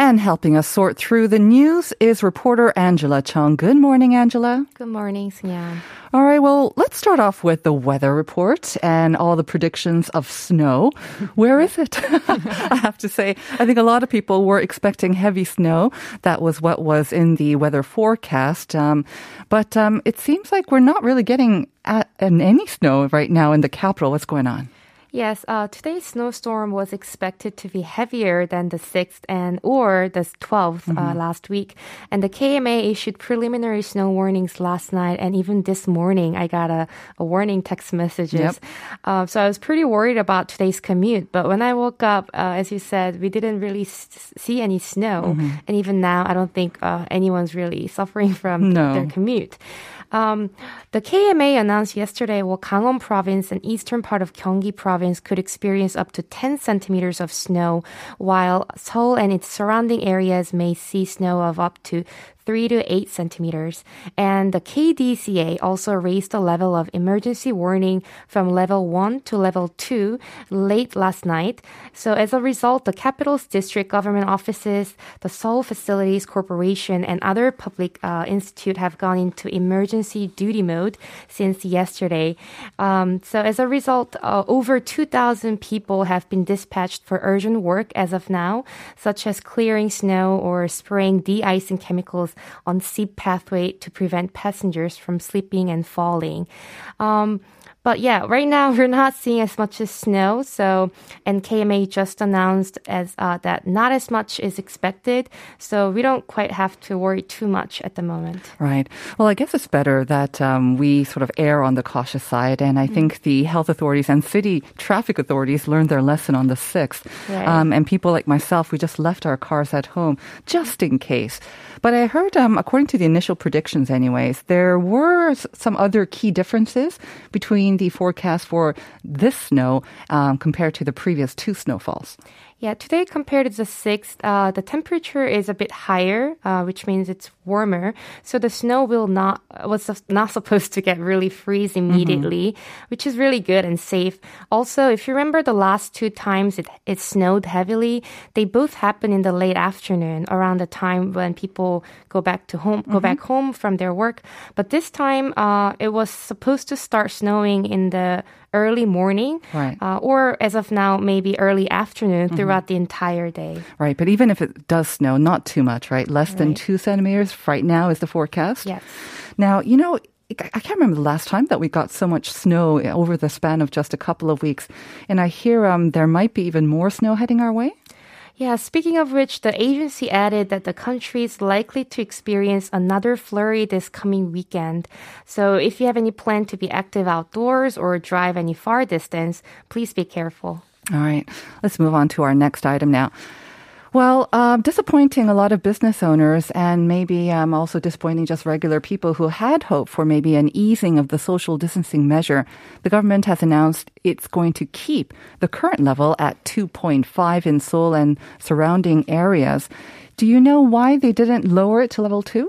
And helping us sort through the news is reporter Angela Chung. Good morning, Angela. Good morning, Sunyeon. All right, well, let's start off with the weather report and all the predictions of snow. Where is it? I have to say, I think a lot of people were expecting heavy snow. That was what was in the weather forecast. But it seems like we're not really getting any snow right now in the capital. What's going on? Yes, today's snowstorm was expected to be heavier than the 6th and or the 12th last week. And the KMA issued preliminary snow warnings last night, and even this morning I got a warning text messages. Yep. So I was pretty worried about today's commute. But when I woke up, as you said, we didn't really see any snow. Mm-hmm. And even now, I don't think anyone's really suffering from their commute. The KMA announced yesterday Gangwon province and eastern part of Gyeonggi province could experience up to 10 centimeters of snow, while Seoul and its surrounding areas may see snow of up to 3 to 8 centimeters. And the KDCA also raised the level of emergency warning from level 1 to level 2 late last night. So as a result, the capital's district government offices, the Seoul Facilities Corporation, and other public institutes have gone into emergency duty mode since yesterday. So as a result, over 2,000 people have been dispatched for urgent work as of now, such as clearing snow or spraying de-icing chemicals on steep pathway to prevent passengers from slipping and falling. But yeah, right now we're not seeing as much as snow. So, and KMA just announced as that not as much is expected. So we don't quite have to worry too much at the moment. Right. Well, I guess it's better that we sort of err on the cautious side. And I think the health authorities and city traffic authorities learned their lesson on the 6th. Right. And people like myself, we just left our cars at home just in case. But I heard, according to the initial predictions anyways, there were some other key differences between the forecast for this snow compared to the previous two snowfalls. Yeah, today compared to the 6th, the temperature is a bit higher, which means it's warmer. So the snow was not supposed to get really freeze immediately, which is really good and safe. Also, if you remember the last two times it snowed heavily, they both happened in the late afternoon around the time when people go back home from their work. But this time, it was supposed to start snowing in the early morning, right. Or as of now, maybe early afternoon throughout the entire day. Right, but even if it does snow, not too much, right? Less than 2 centimeters right now is the forecast. Yes. Now, you know, I can't remember the last time that we got so much snow over the span of just a couple of weeks. And I hear there might be even more snow heading our way. Yeah, speaking of which, the agency added that the country is likely to experience another flurry this coming weekend. So if you have any plan to be active outdoors or drive any far distance, please be careful. All right, let's move on to our next item now. Well, disappointing a lot of business owners and maybe also disappointing just regular people who had hoped for maybe an easing of the social distancing measure. The government has announced it's going to keep the current level at 2.5 in Seoul and surrounding areas. Do you know why they didn't lower it to level 2?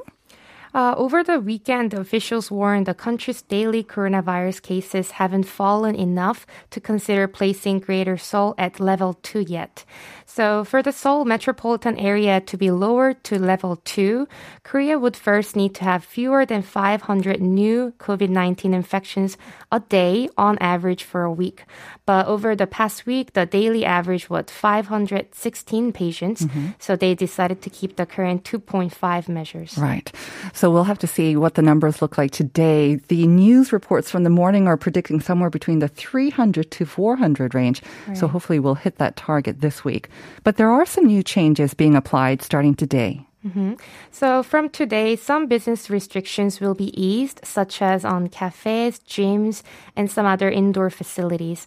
Over the weekend, officials warned the country's daily coronavirus cases haven't fallen enough to consider placing Greater Seoul at level 2 yet. So for the Seoul metropolitan area to be lowered to level 2, Korea would first need to have fewer than 500 new COVID-19 infections a day on average for a week. But over the past week, the daily average was 516 patients. So they decided to keep the current 2.5 measures. Right. So we'll have to see what the numbers look like today. The news reports from the morning are predicting somewhere between the 300 to 400 range. Right. So hopefully we'll hit that target this week. But there are some new changes being applied starting today. Mm-hmm. So from today, some business restrictions will be eased, such as on cafes, gyms, and some other indoor facilities.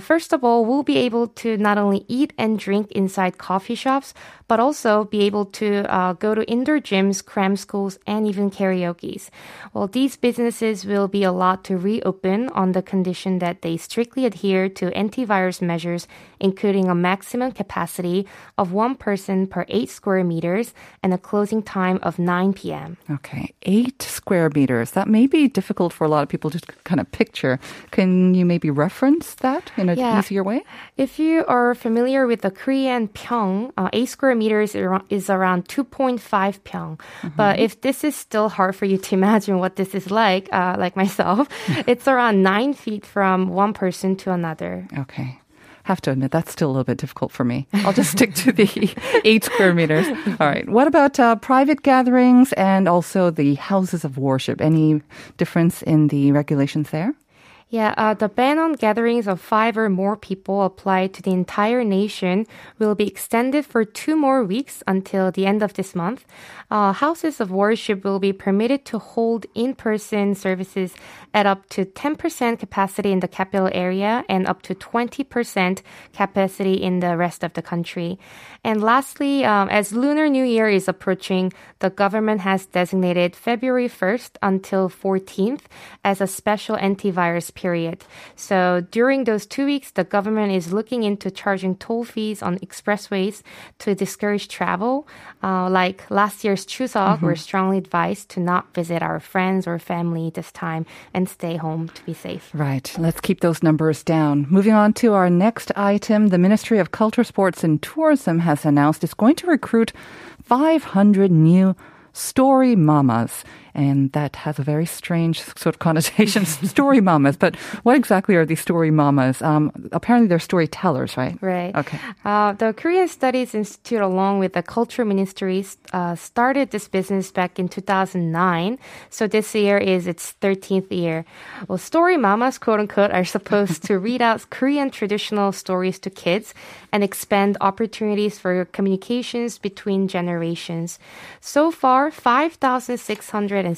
First of all, we'll be able to not only eat and drink inside coffee shops, but also be able to go to indoor gyms, cram schools, and even karaoke's. Well, these businesses will be allowed to reopen on the condition that they strictly adhere to antivirus measures, including a maximum capacity of one person per 8 square meters, and a closing time of 9 p.m. Okay, 8 square meters. That may be difficult for a lot of people to kind of picture. Can you maybe reference that in an easier way? If you are familiar with the Korean pyeong, 8 square meters is around 2.5 pyeong. Mm-hmm. But if this is still hard for you to imagine what this is like myself, it's around 9 feet from one person to another. Okay. Have to admit, that's still a little bit difficult for me. I'll just stick to the 8 square meters. All right. What about private gatherings and also the houses of worship? Any difference in the regulations there? Yeah, the ban on gatherings of 5 or more people applied to the entire nation will be extended for 2 more weeks until the end of this month. Houses of worship will be permitted to hold in-person services at up to 10% capacity in the capital area and up to 20% capacity in the rest of the country. And lastly, as Lunar New Year is approaching, the government has designated February 1st until 14th as a special antivirus period. So during those 2 weeks, the government is looking into charging toll fees on expressways to discourage travel. Like last year's Chuseok, mm-hmm. we're strongly advised to not visit our friends or family this time and stay home to be safe. Right. Let's keep those numbers down. Moving on to our next item, the Ministry of Culture, Sports and Tourism has announced it's going to recruit 500 new story mamas. And that has a very strange sort of connotation, story mamas. But what exactly are these story mamas? Apparently they're storytellers, right? Right. Okay. The Korean Studies Institute, along with the Culture Ministry, started this business back in 2009. So this year is its 13th year. Well, story mamas, quote unquote, are supposed to read out Korean traditional stories to kids and expand opportunities for communications between generations. So far, 5,664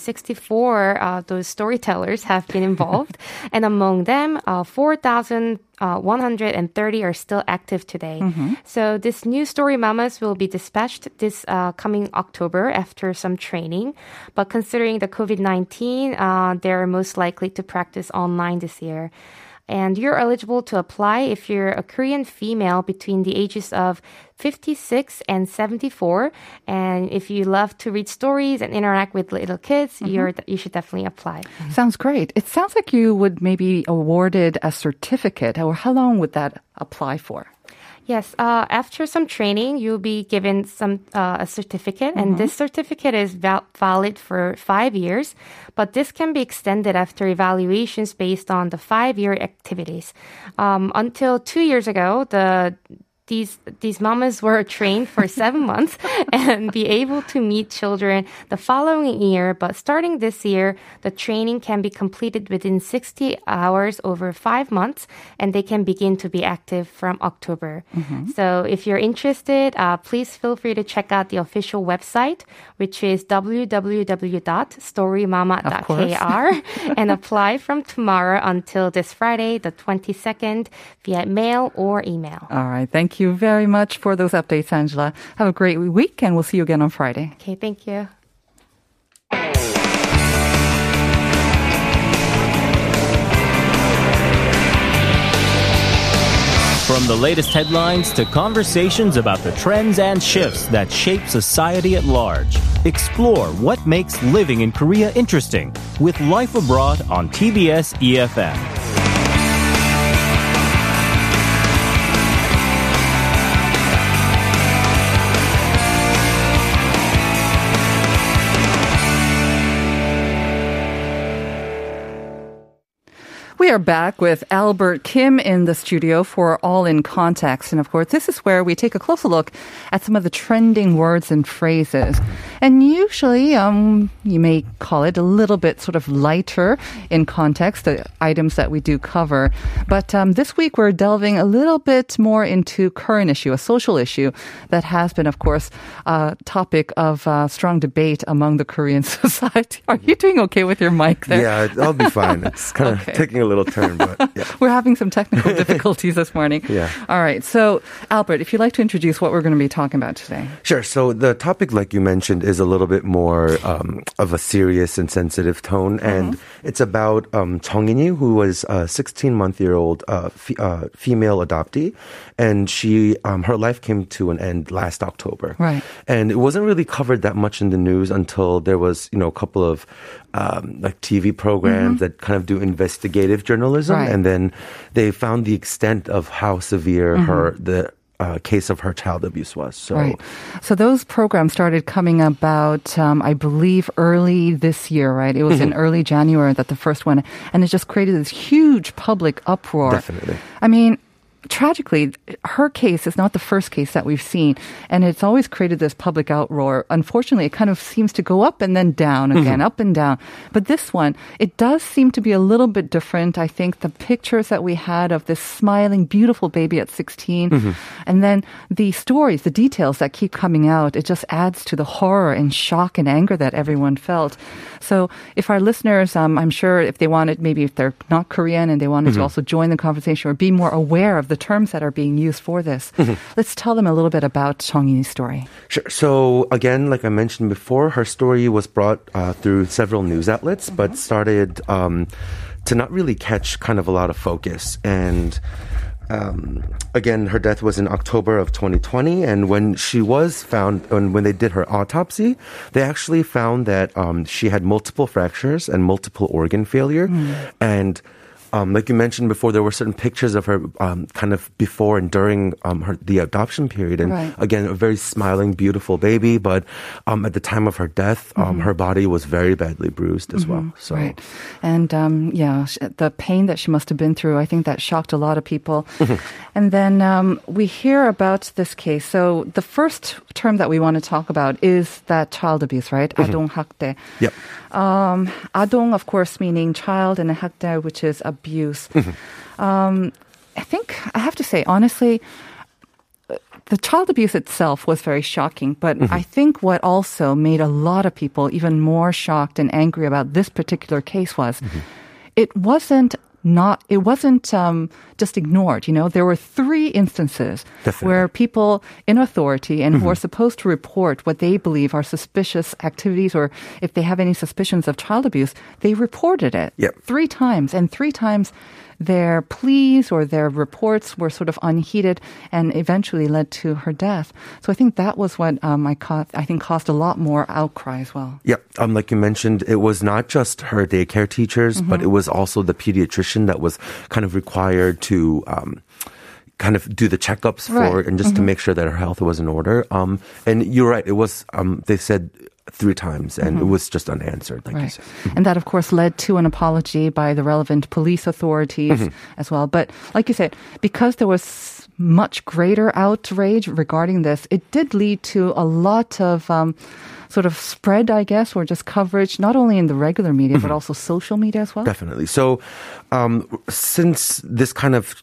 those storytellers have been involved, and among them, 4,130 are still active today. Mm-hmm. So this new story mamas will be dispatched this coming October after some training. But considering the COVID-19, they're most likely to practice online this year. And you're eligible to apply if you're a Korean female between the ages of 56 and 74. And if you love to read stories and interact with little kids, mm-hmm. you should definitely apply. Sounds great. It sounds like you would maybe awarded a certificate. Or how long would that apply for? Yes, after some training, you'll be given a certificate, and mm-hmm. this certificate is valid for 5 years, but this can be extended after evaluations based on the 5-year activities. Until 2 years ago, these mamas were trained for 7 months and be able to meet children the following year. But starting this year, the training can be completed within 60 hours over 5 months, and they can begin to be active from October. Mm-hmm. So if you're interested, please feel free to check out the official website, which is www.storymama.kr, and apply from tomorrow until this Friday, the 22nd, via mail or email. All right. Thank you. Thank you very much for those updates, Angela. Have a great week, and we'll see you again on Friday. Okay, thank you. From the latest headlines to conversations about the trends and shifts that shape society at large, explore what makes living in Korea interesting with Life Abroad on TBS EFM. We we are back with Albert Kim in the studio for All in Context. And of course, this is where we take a closer look at some of the trending words and phrases. And usually, you may call it a little bit sort of lighter in context, the items that we do cover. But this week, we're delving a little bit more into current issue, a social issue that has been, of course, a topic of strong debate among the Korean society. Are you doing okay with your mic there? Yeah, I'll be fine. It's kind of taking a little turn, but yeah. We're having some technical difficulties this morning. Yeah. All right. So, Albert, if you'd like to introduce what we're going to be talking about today. Sure. So the topic, like you mentioned, is a little bit more of a serious and sensitive tone. And it's about Jeong-in, who was a 16-month-year-old female adoptee. And she, her life came to an end last October. Right. And it wasn't really covered that much in the news until there was, you know, a couple of like TV programs that kind of do investigative journalism, and then they found the extent of how severe the case of her child abuse was. So, so those programs started coming about, I believe, early this year, right? It was in early January that the first one, and it just created this huge public uproar. Definitely. I mean, tragically, her case is not the first case that we've seen, and it's always created this public outroar. Unfortunately, it kind of seems to go up and then down again, up and down. But this one, it does seem to be a little bit different. I think the pictures that we had of this smiling, beautiful baby at 16, and then the stories, the details that keep coming out, it just adds to the horror and shock and anger that everyone felt. So if our listeners, I'm sure if they wanted, maybe if they're not Korean and they wanted to also join the conversation or be more aware of the terms that are being used for this. Let's tell them a little bit about Jeong-in's story. Sure. So again, like I mentioned before, her story was brought through several news outlets, but started to not really catch kind of a lot of focus. And again, her death was in October of 2020, and when she was found, and when they did her autopsy, they actually found that she had multiple fractures and multiple organ failure, and like you mentioned before, there were certain pictures of her kind of before and during the adoption period. And again, a very smiling, beautiful baby. But at the time of her death, her body was very badly bruised as well. So. Right. And yeah, the pain that she must have been through, I think that shocked a lot of people. And then we hear about this case. So the first term that we want to talk about is that child abuse, right? 아동 학대. Yep. 아동, of course, meaning child, and 학대, which is abuse. I think I have to say, honestly, the child abuse itself was very shocking, but I think what also made a lot of people even more shocked and angry about this particular case was it wasn't just ignored. You know, there were three instances where people in authority and who are supposed to report what they believe are suspicious activities, or if they have any suspicions of child abuse, they reported it three times, and three times their pleas or their reports were sort of unheeded and eventually led to her death. So I think that was what I think caused a lot more outcry as well. Yeah, like you mentioned, it was not just her daycare teachers, but it was also the pediatrician that was kind of required to kind of do the checkups for, and just to make sure that her health was in order. And you're right, it was, they said, three times, and it was just unanswered, like you said. And that, of course, led to an apology by the relevant police authorities as well. But like you said, because there was much greater outrage regarding this, it did lead to a lot of sort of spread, I guess, or just coverage, not only in the regular media, but also social media as well? Definitely. So since this kind of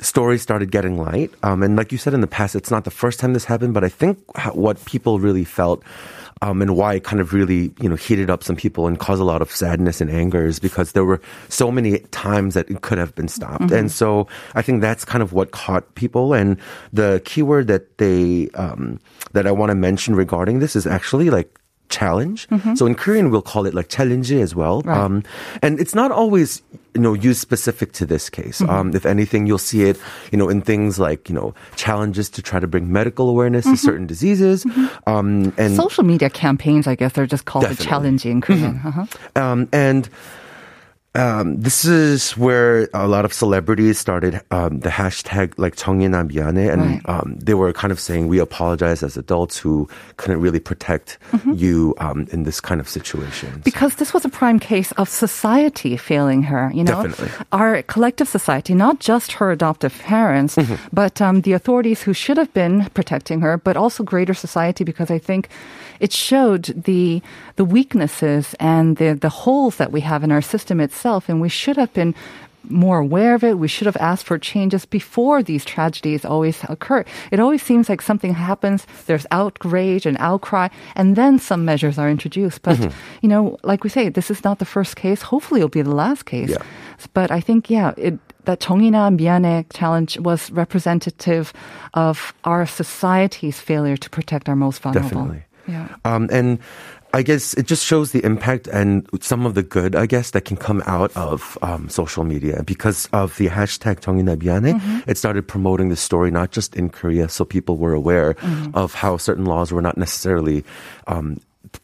story started getting light, and like you said in the past, it's not the first time this happened, but I think what people really felt and why it kind of really, you know, heated up some people and caused a lot of sadness and anger is because there were so many times that it could have been stopped. And so I think that's kind of what caught people. And the keyword that they, that I want to mention regarding this is actually like challenge. So in Korean, we'll call it like challenge as well. And it's not always, you know, used specific to this case. If anything, you'll see it, you know, in things like, you know, challenges to try to bring medical awareness to certain diseases. And social media campaigns, I guess, they're just called a challenge in Korean. And This is where a lot of celebrities started the hashtag like Jeong-in 미안해, and right. They were kind of saying we apologize as adults who couldn't really protect you in this kind of situation. Because this was a prime case of society failing her, you know. Definitely. Our collective society, not just her adoptive parents, but the authorities who should have been protecting her, but also greater society, because I think it showed the weaknesses and the holes that we have in our system itself. And we should have been more aware of it. We should have asked for changes before these tragedies always occur. It always seems like something happens, there's outrage and outcry, and then some measures are introduced. But, you know, like we say, this is not the first case. Hopefully it'll be the last case. Yeah. But I think, yeah, that 정인아 미안해 challenge was representative of our society's failure to protect our most vulnerable. Definitely. Yeah. And I guess it just shows the impact and some of the good, I guess, that can come out of social media. Because of the hashtag 정인아 미안해, it started promoting the story not just in Korea, so people were aware of how certain laws were not necessarily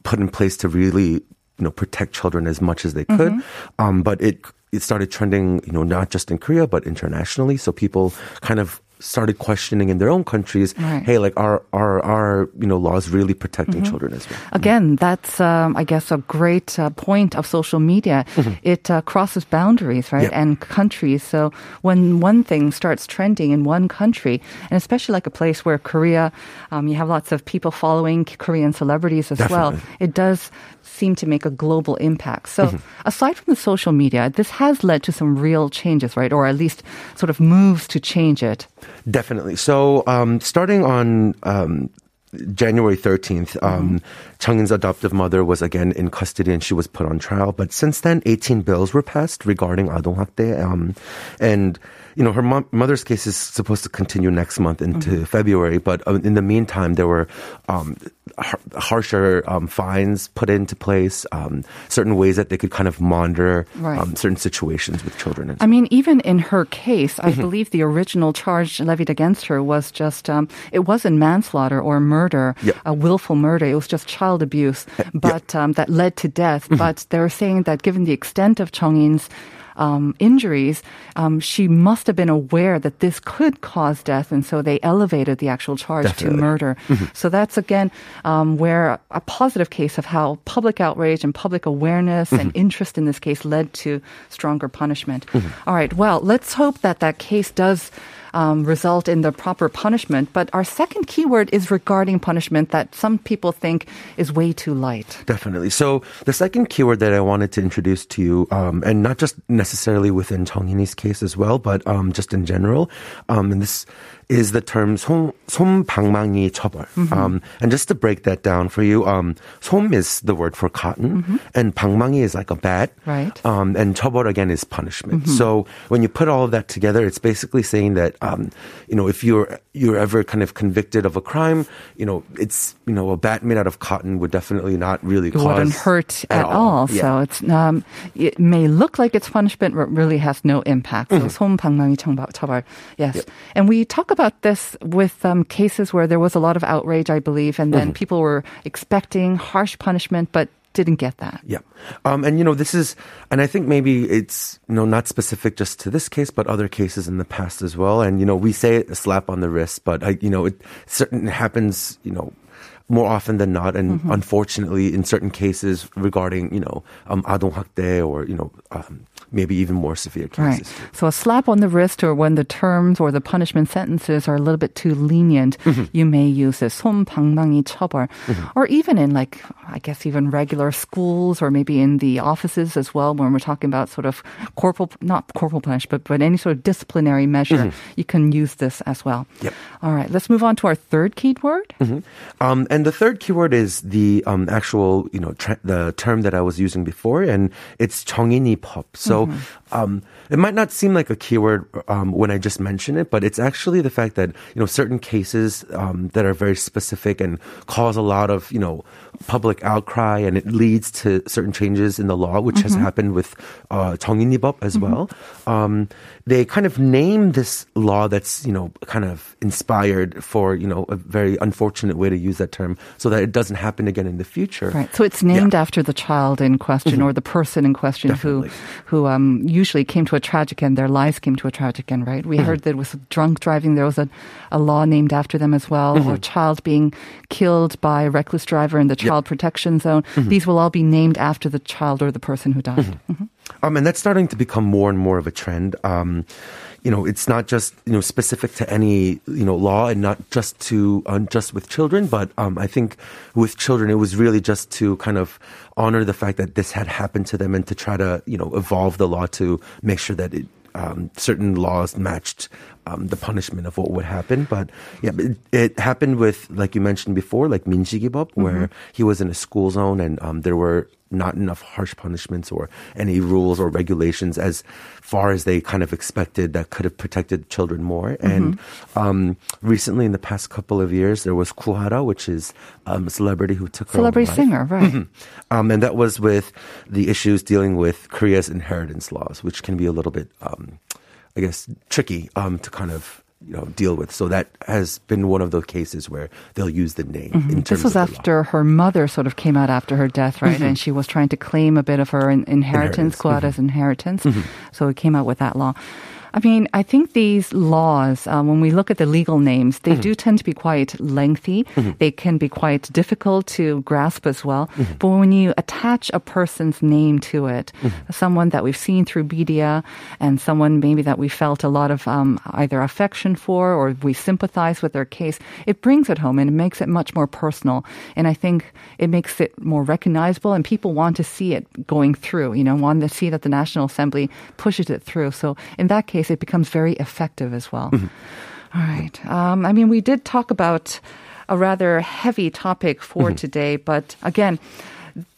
put in place to really, you know, protect children as much as they could. But it started trending, you know, not just in Korea, but internationally. So people kind of started questioning in their own countries, right. Hey, like, are you know, laws really protecting children as well? Again, that's, I guess, a great point of social media. It crosses boundaries, right, and countries. So when one thing starts trending in one country, and especially like a place where Korea, you have lots of people following Korean celebrities as well, it does seem to make a global impact. So aside from the social media, this has led to some real changes, right? Or at least sort of moves to change it. Definitely. So starting on January 13th, Jeong-in's adoptive mother was again in custody and she was put on trial. But since then, 18 bills were passed regarding 아동학대. And, you know, her mother's case is supposed to continue next month into February. But in the meantime, there were harsher fines put into place, certain ways that they could kind of monitor certain situations with children. I mean, even in her case, I believe the original charge levied against her was just, it wasn't manslaughter or murder, a willful murder. It was just child abuse, but that led to death. But they were saying that given the extent of Jeong-in's injuries, she must have been aware that this could cause death, and so they elevated the actual charge to murder. So that's again where a positive case of how public outrage and public awareness and interest in this case led to stronger punishment. All right, well, let's hope that case does result in the proper punishment. But our second keyword is regarding punishment that some people think is way too light. Definitely. So the second keyword that I wanted to introduce to you, and not just necessarily within Jeong-in's case as well, but just in general, and this is the term 솜방망이 처벌. And just to break that down for you, 솜 is the word for cotton, and 방망이 is like a bat, right. And 처벌, again, is punishment. So when you put all of that together, it's basically saying that, you know, if you're ever kind of convicted of a crime, you know, it's, you know, a bat made out of cotton would definitely not really it cause... It wouldn't hurt at all. Yeah. So it's, it may look like it's punishment, but really has no impact. So 솜방망이 처벌. Yes. Yep. And we talk about this with cases where there was a lot of outrage, I believe, and then people were expecting harsh punishment, but didn't get that. Yeah. And, you know, this is, and I think maybe it's, you know, not specific just to this case, but other cases in the past as well. And, you know, we say a slap on the wrist, but, you know, it certainly happens, you know, more often than not, and unfortunately, in certain cases regarding, you know, 아동학대 or, you know, maybe even more severe cases. Right. So a slap on the wrist, or when the terms or the punishment sentences are a little bit too lenient, you may use this 솜방망이 처벌, or even in, like, I guess, even regular schools, or maybe in the offices as well, when we're talking about sort of not corporal punishment, but any sort of disciplinary measure, you can use this as well. Yep. All right, let's move on to our third keyword. And the third keyword is the actual, you know, the term that I was using before, and it's 정인이 법. So It might not seem like a keyword when I just mention it, but it's actually the fact that, you know, certain cases that are very specific and cause a lot of, you know, public outcry, and it leads to certain changes in the law, which has happened with Jeong-in as well. They kind of name this law that's, you know, kind of inspired for, you know, a very unfortunate way to use that term so that it doesn't happen again in the future. Right. So it's named after the child in question or the person in question who usually came to a tragic end, their lives came to a tragic end, right? We heard that with drunk driving, there was a law named after them as well, or a child being killed by a reckless driver in the child protection zone. These will all be named after the child or the person who died. And that's starting to become more and more of a trend. You know, it's not just, you know, specific to any, you know, law, and not just to just with children, but I think with children it was really just to kind of honor the fact that this had happened to them and to try to, you know, evolve the law to make sure that it, certain laws matched the punishment of what would happen. But yeah, it happened with, like you mentioned before, like 민식이법, where he was in a school zone and there were not enough harsh punishments or any rules or regulations as far as they kind of expected that could have protected children more. And recently, in the past couple of years, there was Kuhara, which is a celebrity who took her own life. Celebrity singer, right. And that was with the issues dealing with Korea's inheritance laws, which can be a little bit, I guess, tricky to kind of, you know, deal with. So that has been one of those cases where they'll use the name in terms of. This was after her mother sort of came out after her death, right? And she was trying to claim a bit of her inheritance, Kuhara's inheritance. So it came out with that law. I mean, I think these laws, when we look at the legal names, they do tend to be quite lengthy. They can be quite difficult to grasp as well. But when you attach a person's name to it, someone that we've seen through media and someone maybe that we felt a lot of either affection for or we sympathize with their case, it brings it home and it makes it much more personal. And I think it makes it more recognizable, and people want to see it going through, you know, want to see that the National Assembly pushes it through. So in that case, it becomes very effective as well. All right. I mean, we did talk about a rather heavy topic for today, but again,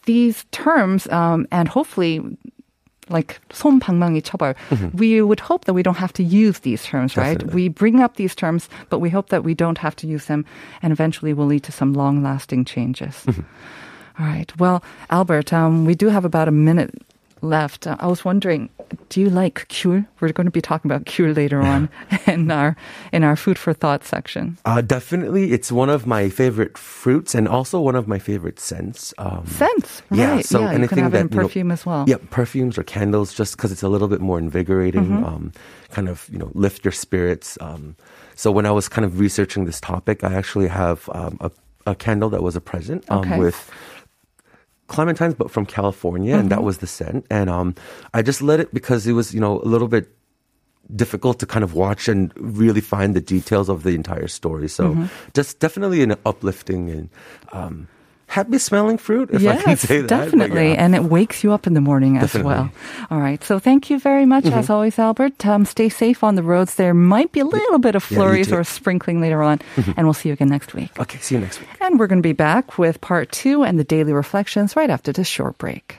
these terms and hopefully, like 손방망이 처벌, we would hope that we don't have to use these terms, right? Definitely. We bring up these terms, but we hope that we don't have to use them, and eventually will lead to some long-lasting changes. All right. Well, Albert, we do have about a minute left. I was wondering, do you like kyul? We're going to be talking about kyul later on in our food for thought section. Definitely, it's one of my favorite fruits and also one of my favorite scents. Scents, right? Yeah, so anything you can have that, it in perfume, you know, as well. Yeah, perfumes or candles, just because it's a little bit more invigorating. Kind of, you know, lift your spirits. So when I was kind of researching this topic, I actually have a candle that was a present with clementines, but from California, and that was the scent. And I just let it because it was, you know, a little bit difficult to kind of watch and really find the details of the entire story. So just definitely an uplifting and happy smelling fruit, if I can say that. Definitely. Yeah. And it wakes you up in the morning as well. All right. So thank you very much, as always, Albert. Stay safe on the roads. There might be a little bit of flurries or sprinkling later on. And we'll see you again next week. Okay. See you next week. And we're going to be back with part 2 and the daily reflections right after this short break.